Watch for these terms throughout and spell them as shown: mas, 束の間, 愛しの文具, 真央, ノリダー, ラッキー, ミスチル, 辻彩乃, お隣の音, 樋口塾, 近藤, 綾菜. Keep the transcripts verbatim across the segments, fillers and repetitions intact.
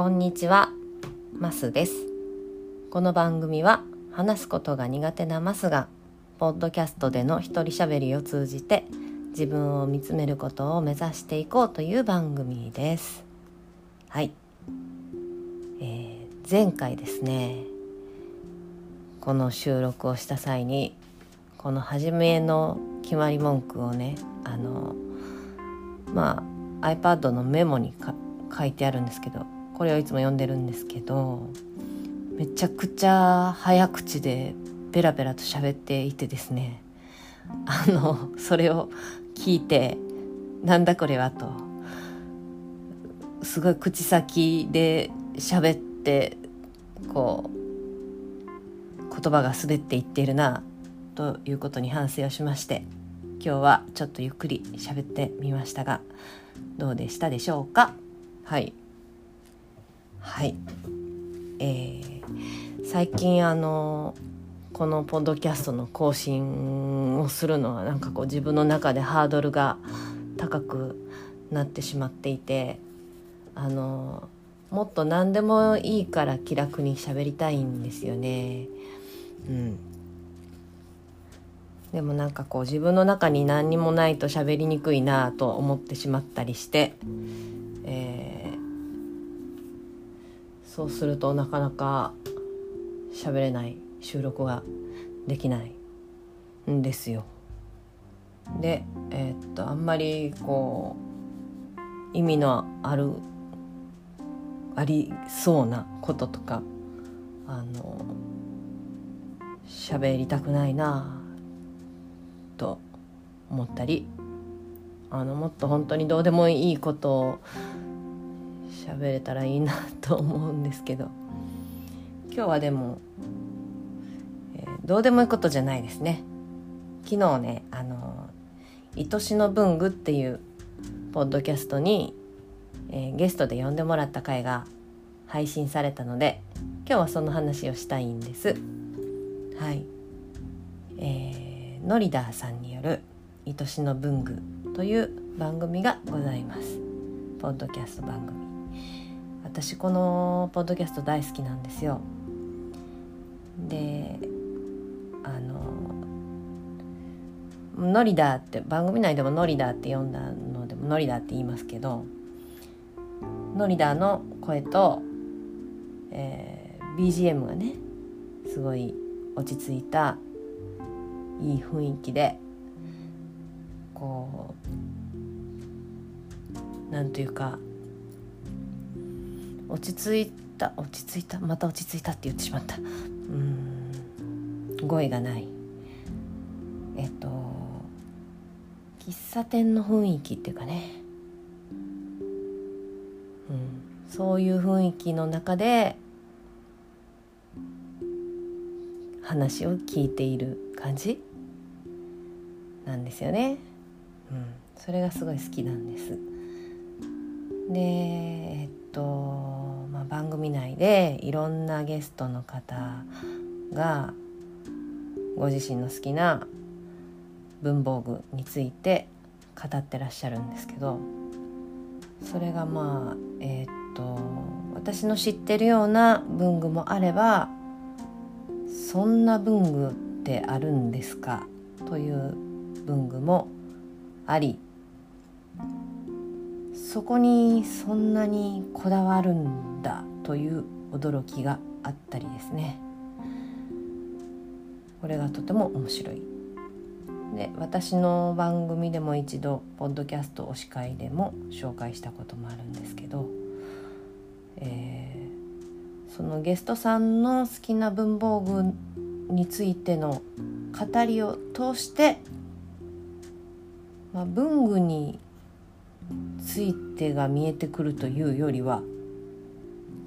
こんにちは、マスです。この番組は話すことが苦手なマスがポッドキャストでの一人しゃべりを通じて自分を見つめることを目指していこうという番組です。はい、えー、前回ですね、この収録をした際にこの初めの決まり文句をね、あのまあ iPad のメモにか書いてあるんですけど、これをいつも読んでるんですけど、めちゃくちゃ早口でベラベラと喋っていてですね、あのそれを聞いてなんだこれはと、すごい口先で喋ってこう言葉が滑っていっているなということに反省をしまして、今日はちょっとゆっくり喋ってみましたが、どうでしたでしょうか。はいはい、えー、最近あのこのポッドキャストの更新をするのはなんかこう自分の中でハードルが高くなってしまっていて、あのもっと何でもいいから気楽に喋りたいんですよね。うん。でもなんかこう自分の中に何にもないと喋りにくいなと思ってしまったりして、えーそうするとなかなか喋れない、収録ができないんですよ。で、えー、っとあんまりこう意味のあるありそうなこととかあの喋りたくないなと思ったり、あのもっと本当にどうでもいいことを喋れたらいいなと思うんですけど、今日はでも、えー、どうでもいいことじゃないですね。昨日ね、あの愛しの文具っていうポッドキャストに、えー、ゲストで呼んでもらった回が配信されたので、今日はその話をしたいんです。はい、えー、ノリダーさんによる愛しの文具という番組がございます。ポッドキャスト番組、私このポッドキャスト大好きなんですよ。で、あのノリダーって、番組内でもノリダーって呼んだのでもノリダーって言いますけど、ノリダーの声と、えー、ビージーエム がねすごい落ち着いたいい雰囲気で、こうなんというか落ち着いた落ち着いたまた落ち着いたって言ってしまった。うーん、語彙がない。えっと喫茶店の雰囲気っていうかね、うん、そういう雰囲気の中で話を聞いている感じなんですよね。うん、それがすごい好きなんです。で、えっと。番組内でいろんなゲストの方がご自身の好きな文房具について語ってらっしゃるんですけど、それがまあえー、っと私の知ってるような文具もあれば、そんな文具ってあるんですかという文具もあり、そこにそんなにこだわるんだという驚きがあったりですね。これがとても面白い。で、私の番組でも一度ポッドキャスト推し会でも紹介したこともあるんですけど、えー、そのゲストさんの好きな文房具についての語りを通して、まあ、文具についてが見えてくるというよりは、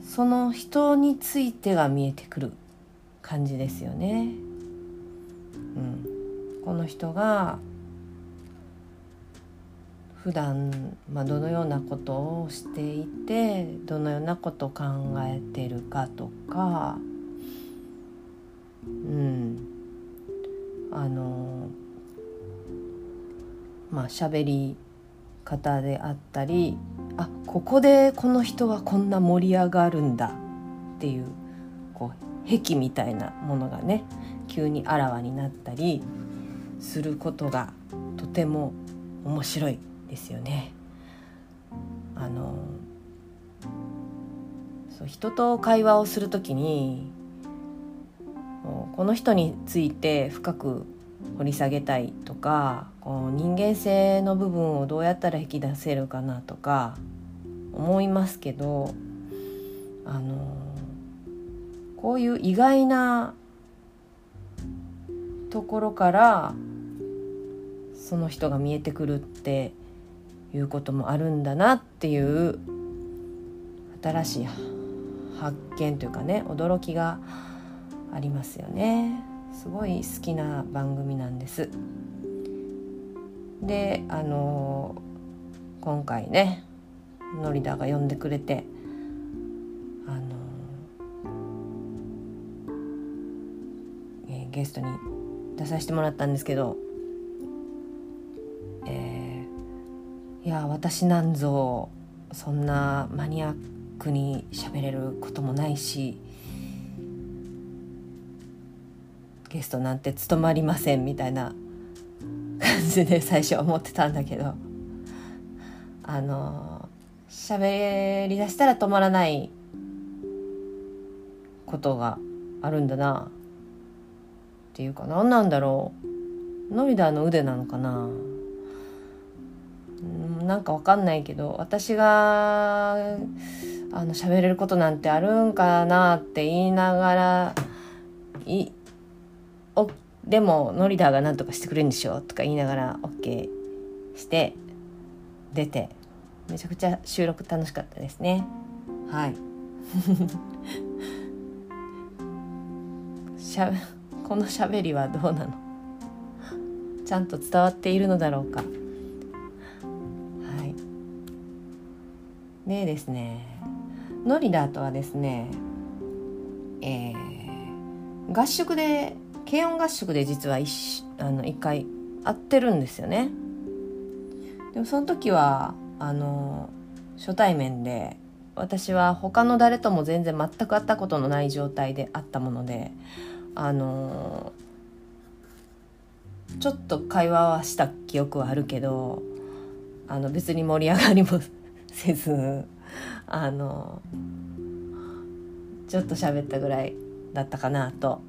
その人についてが見えてくる感じですよね。うん、この人が普段、まあ、どのようなことをしていて、どのようなことを考えてるかとか、うん、あのまあ喋り方であったり、あ、ここでこの人はこんな盛り上がるんだっていう、こう癖みたいなものがね急にあらわになったりすることがとても面白いですよね。あのそう人と会話をするときにこの人について深く掘り下げたいとか、こう人間性の部分をどうやったら引き出せるかなとか思いますけど、あのこういう意外なところからその人が見えてくるっていうこともあるんだなっていう新しい発見というかね、驚きがありますよね。すごい好きな番組なんです。で、あのー、今回ねノリダが呼んでくれて、あのーえー、ゲストに出させてもらったんですけど、えー、いや私なんぞそんなマニアックに喋れることもないしゲストなんて務まりませんみたいな感じで最初は思ってたんだけど、あの喋りだしたら止まらないことがあるんだなっていうか、何なんだろう、ノリダの腕なのかな、なんかわかんないけど、私があの喋れることなんてあるんかなって言いながらいおでもノリダーが何とかしてくれるんでしょとか言いながら OK して出て、めちゃくちゃ収録楽しかったですね。はいしゃこのしゃべりはどうなのちゃんと伝わっているのだろうか。はいでですね、ノリダーとはですね、えー、合宿で軽音合宿で実は 一, あの一回会ってるんですよね。でもその時はあの初対面で、私は他の誰とも全然全く会ったことのない状態で会ったもので、あのちょっと会話はした記憶はあるけど、あの別に盛り上がりもせず、あのちょっと喋ったぐらいだったかなと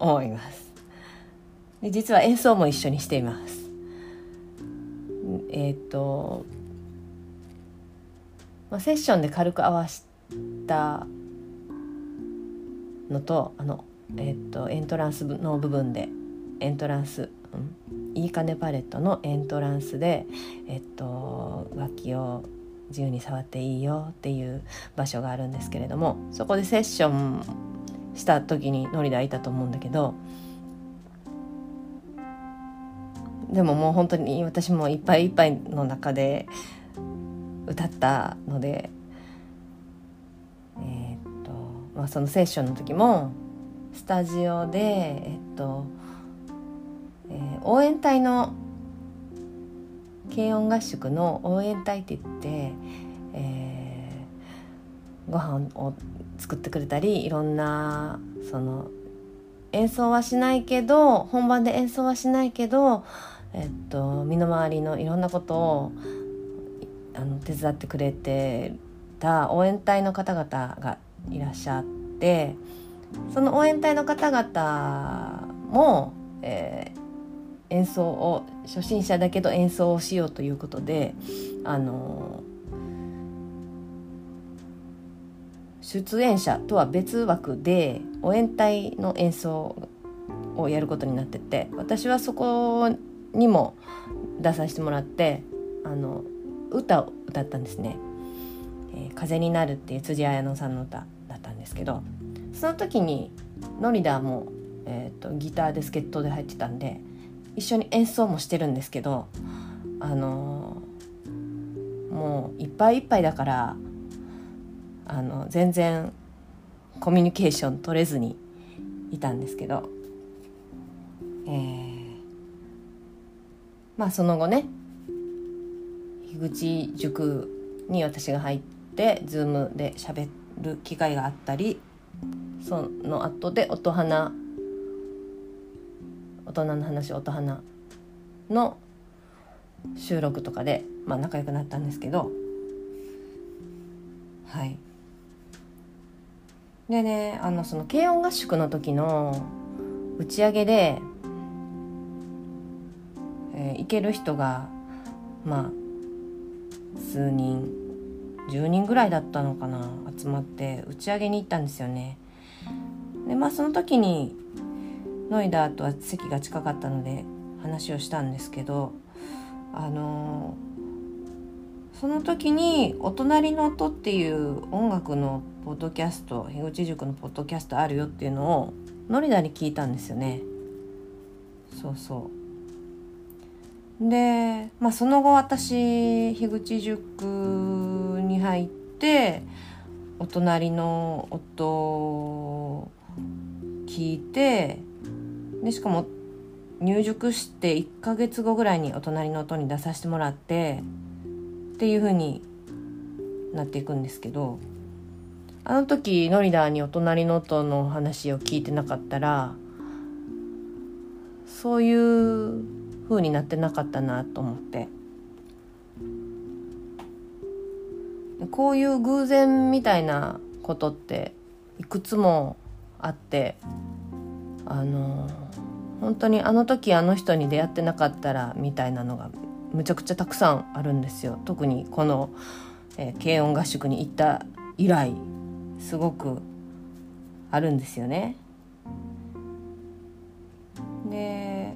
思います。で、実は演奏も一緒にしています。えっと、まあ、セッションで軽く合わせたのと、あの、えっと、エントランスの部分で、エントランス、うん、いいかねパレットのエントランスで、えっと、楽器を自由に触っていいよっていう場所があるんですけれども、そこでセッションした時にノリダいたと思うんだけど、でももう本当に私もいっぱいいっぱいの中で歌ったので、えーっとまあ、そのセッションの時もスタジオで、えーっとえー、応援隊の軽音合宿の応援隊って言って、えー、ご飯を作ってくれたり、いろんなその演奏はしないけど、本番で演奏はしないけど、えっと、身の回りのいろんなことをあの手伝ってくれてた応援隊の方々がいらっしゃって、その応援隊の方々も、えー、演奏を初心者だけど演奏をしようということで、あの出演者とは別枠で応援隊の演奏をやることになってて、私はそこにも出させてもらって、あの歌を歌ったんですね、えー、風になるっていう辻彩乃さんの歌だったんですけど、その時にノリダーも、えーと、ギターで助っ人で入ってたんで一緒に演奏もしてるんですけど、あのー、もういっぱいいっぱいだから、あの全然コミュニケーション取れずにいたんですけど、えー、まあその後ね樋口塾に私が入ってズームで喋る機会があったり、その後で音花、大人の話音花の収録とかで、まあ、仲良くなったんですけど、はい。でね、あのその軽音合宿の時の打ち上げで、えー、行ける人がまあ数人、じゅうにんぐらいだったのかな、集まって打ち上げに行ったんですよね。でまあその時にノイダーとは席が近かったので話をしたんですけど、あのー、その時にお隣の音っていう音楽のポッドキャスト、樋口塾のポッドキャストあるよっていうのをノリダに聞いたんですよね。そうそう。で、まあ、その後私樋口塾に入ってお隣の音を聞いて、でしかも入塾していっかげつごぐらいにお隣の音に出させてもらってっていう風になっていくんですけど、あの時ノリダーにお隣の音の話を聞いてなかったらそういう風になってなかったなと思って、こういう偶然みたいなことっていくつもあって、あの本当にあの時あの人に出会ってなかったらみたいなのがむちゃくちゃたくさんあるんですよ。特にこの、えー、軽音合宿に行った以来すごくあるんですよね。で、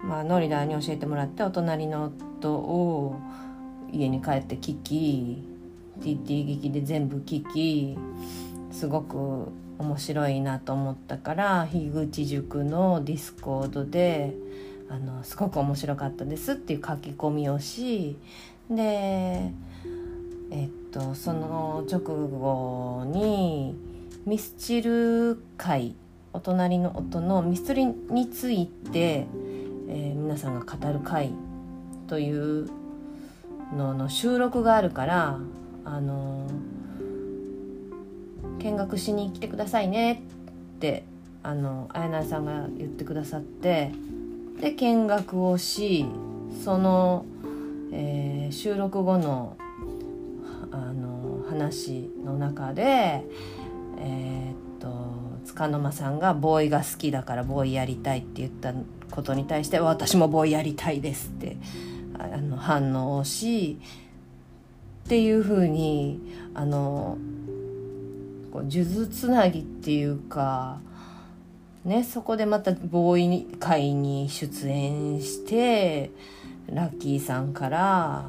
まあ、ノリダーに教えてもらってお隣の音を家に帰って聞き、 ティーティー 劇で全部聞き、すごく面白いなと思ったから、樋口塾のディスコードであのすごく面白かったですっていう書き込みをし、でえっとその直後にミスチル会、お隣の音のミスチルについて、えー、皆さんが語る会というのの収録があるから、あの見学しに来てくださいねってあの綾菜さんが言ってくださって、で見学をし、その、えー、収録後の、あの話の中で、えー、っと束の間さんがボーイが好きだからボーイやりたいって言ったことに対して、私もボーイやりたいですってあの反応をしっていう風に、あの数珠つなぎっていうかね、そこでまたボーイ会に出演して、ラッキーさんから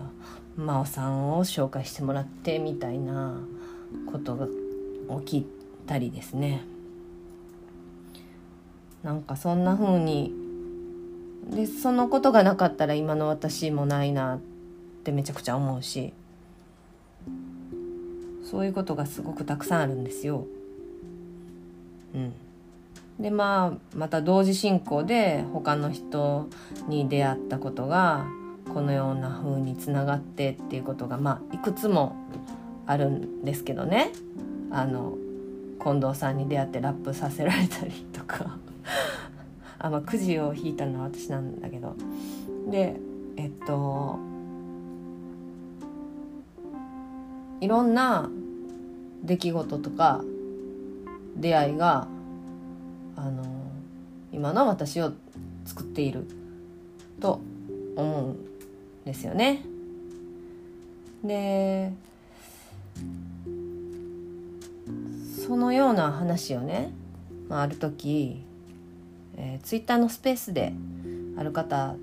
真央さんを紹介してもらってみたいなことが起きたりですね。なんかそんな風に、でそのことがなかったら今の私もないなってめちゃくちゃ思うし、そういうことがすごくたくさんあるんですよ。うん、でまあまた同時進行で他の人に出会ったことがこのような風につながってっていうことがまあいくつもあるんですけどね。あの近藤さんに出会ってラップさせられたりとかあ、まあ、くじを引いたのは私なんだけど、でえっといろんな出来事とか出会いがあの今の私を作っていると思うんですよね。でそのような話をね、まあ、ある時、えー、ツイッターのスペースである方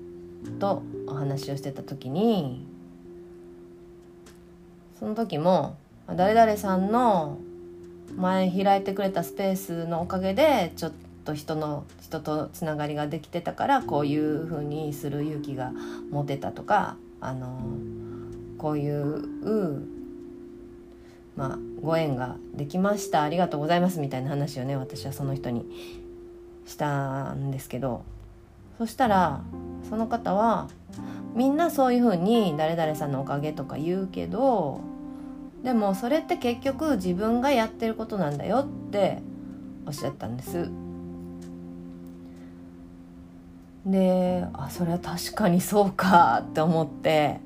とお話をしてた時に、その時も誰々さんの前開いてくれたスペースのおかげでちょっと人の人とつながりができてたから、こういう風にする勇気が持てたとか、あのこういう、まあ、ご縁ができましたありがとうございますみたいな話をね、私はその人にしたんですけど、そしたらその方はみんなそういう風に誰々さんのおかげとか言うけど、でもそれって結局自分がやってることなんだよっておっしゃったんです。で、あ、それは確かにそうかって思って、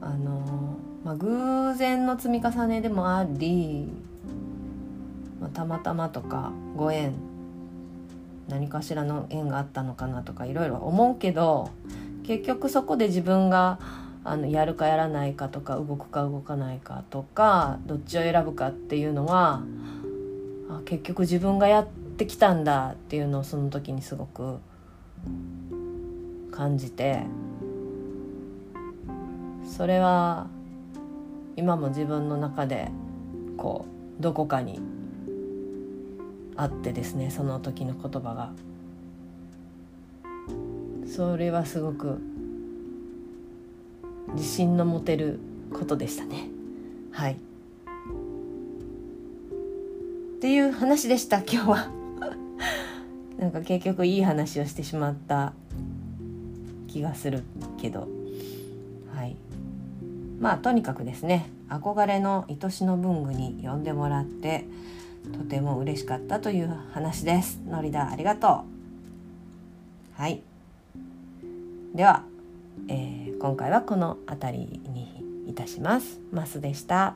あの、まあ、偶然の積み重ねでもあり、まあ、たまたまとかご縁、何かしらの縁があったのかなとかいろいろ思うけど、結局そこで自分があのやるかやらないかとか動くか動かないかとかどっちを選ぶかっていうのは、あ、結局自分がやってきたんだっていうのをその時にすごく感じて、それは今も自分の中でこうどこかにあってですね、その時の言葉が、それはすごく自信の持てることでしたね。はい、っていう話でした、今日はなんか結局いい話をしてしまった気がするけど、はい、まあとにかくですね、憧れの愛しの文具に呼んでもらってとても嬉しかったという話です。のりだ、ありがとう。はい、では、えー、今回はこの辺りにいたします。ますでした。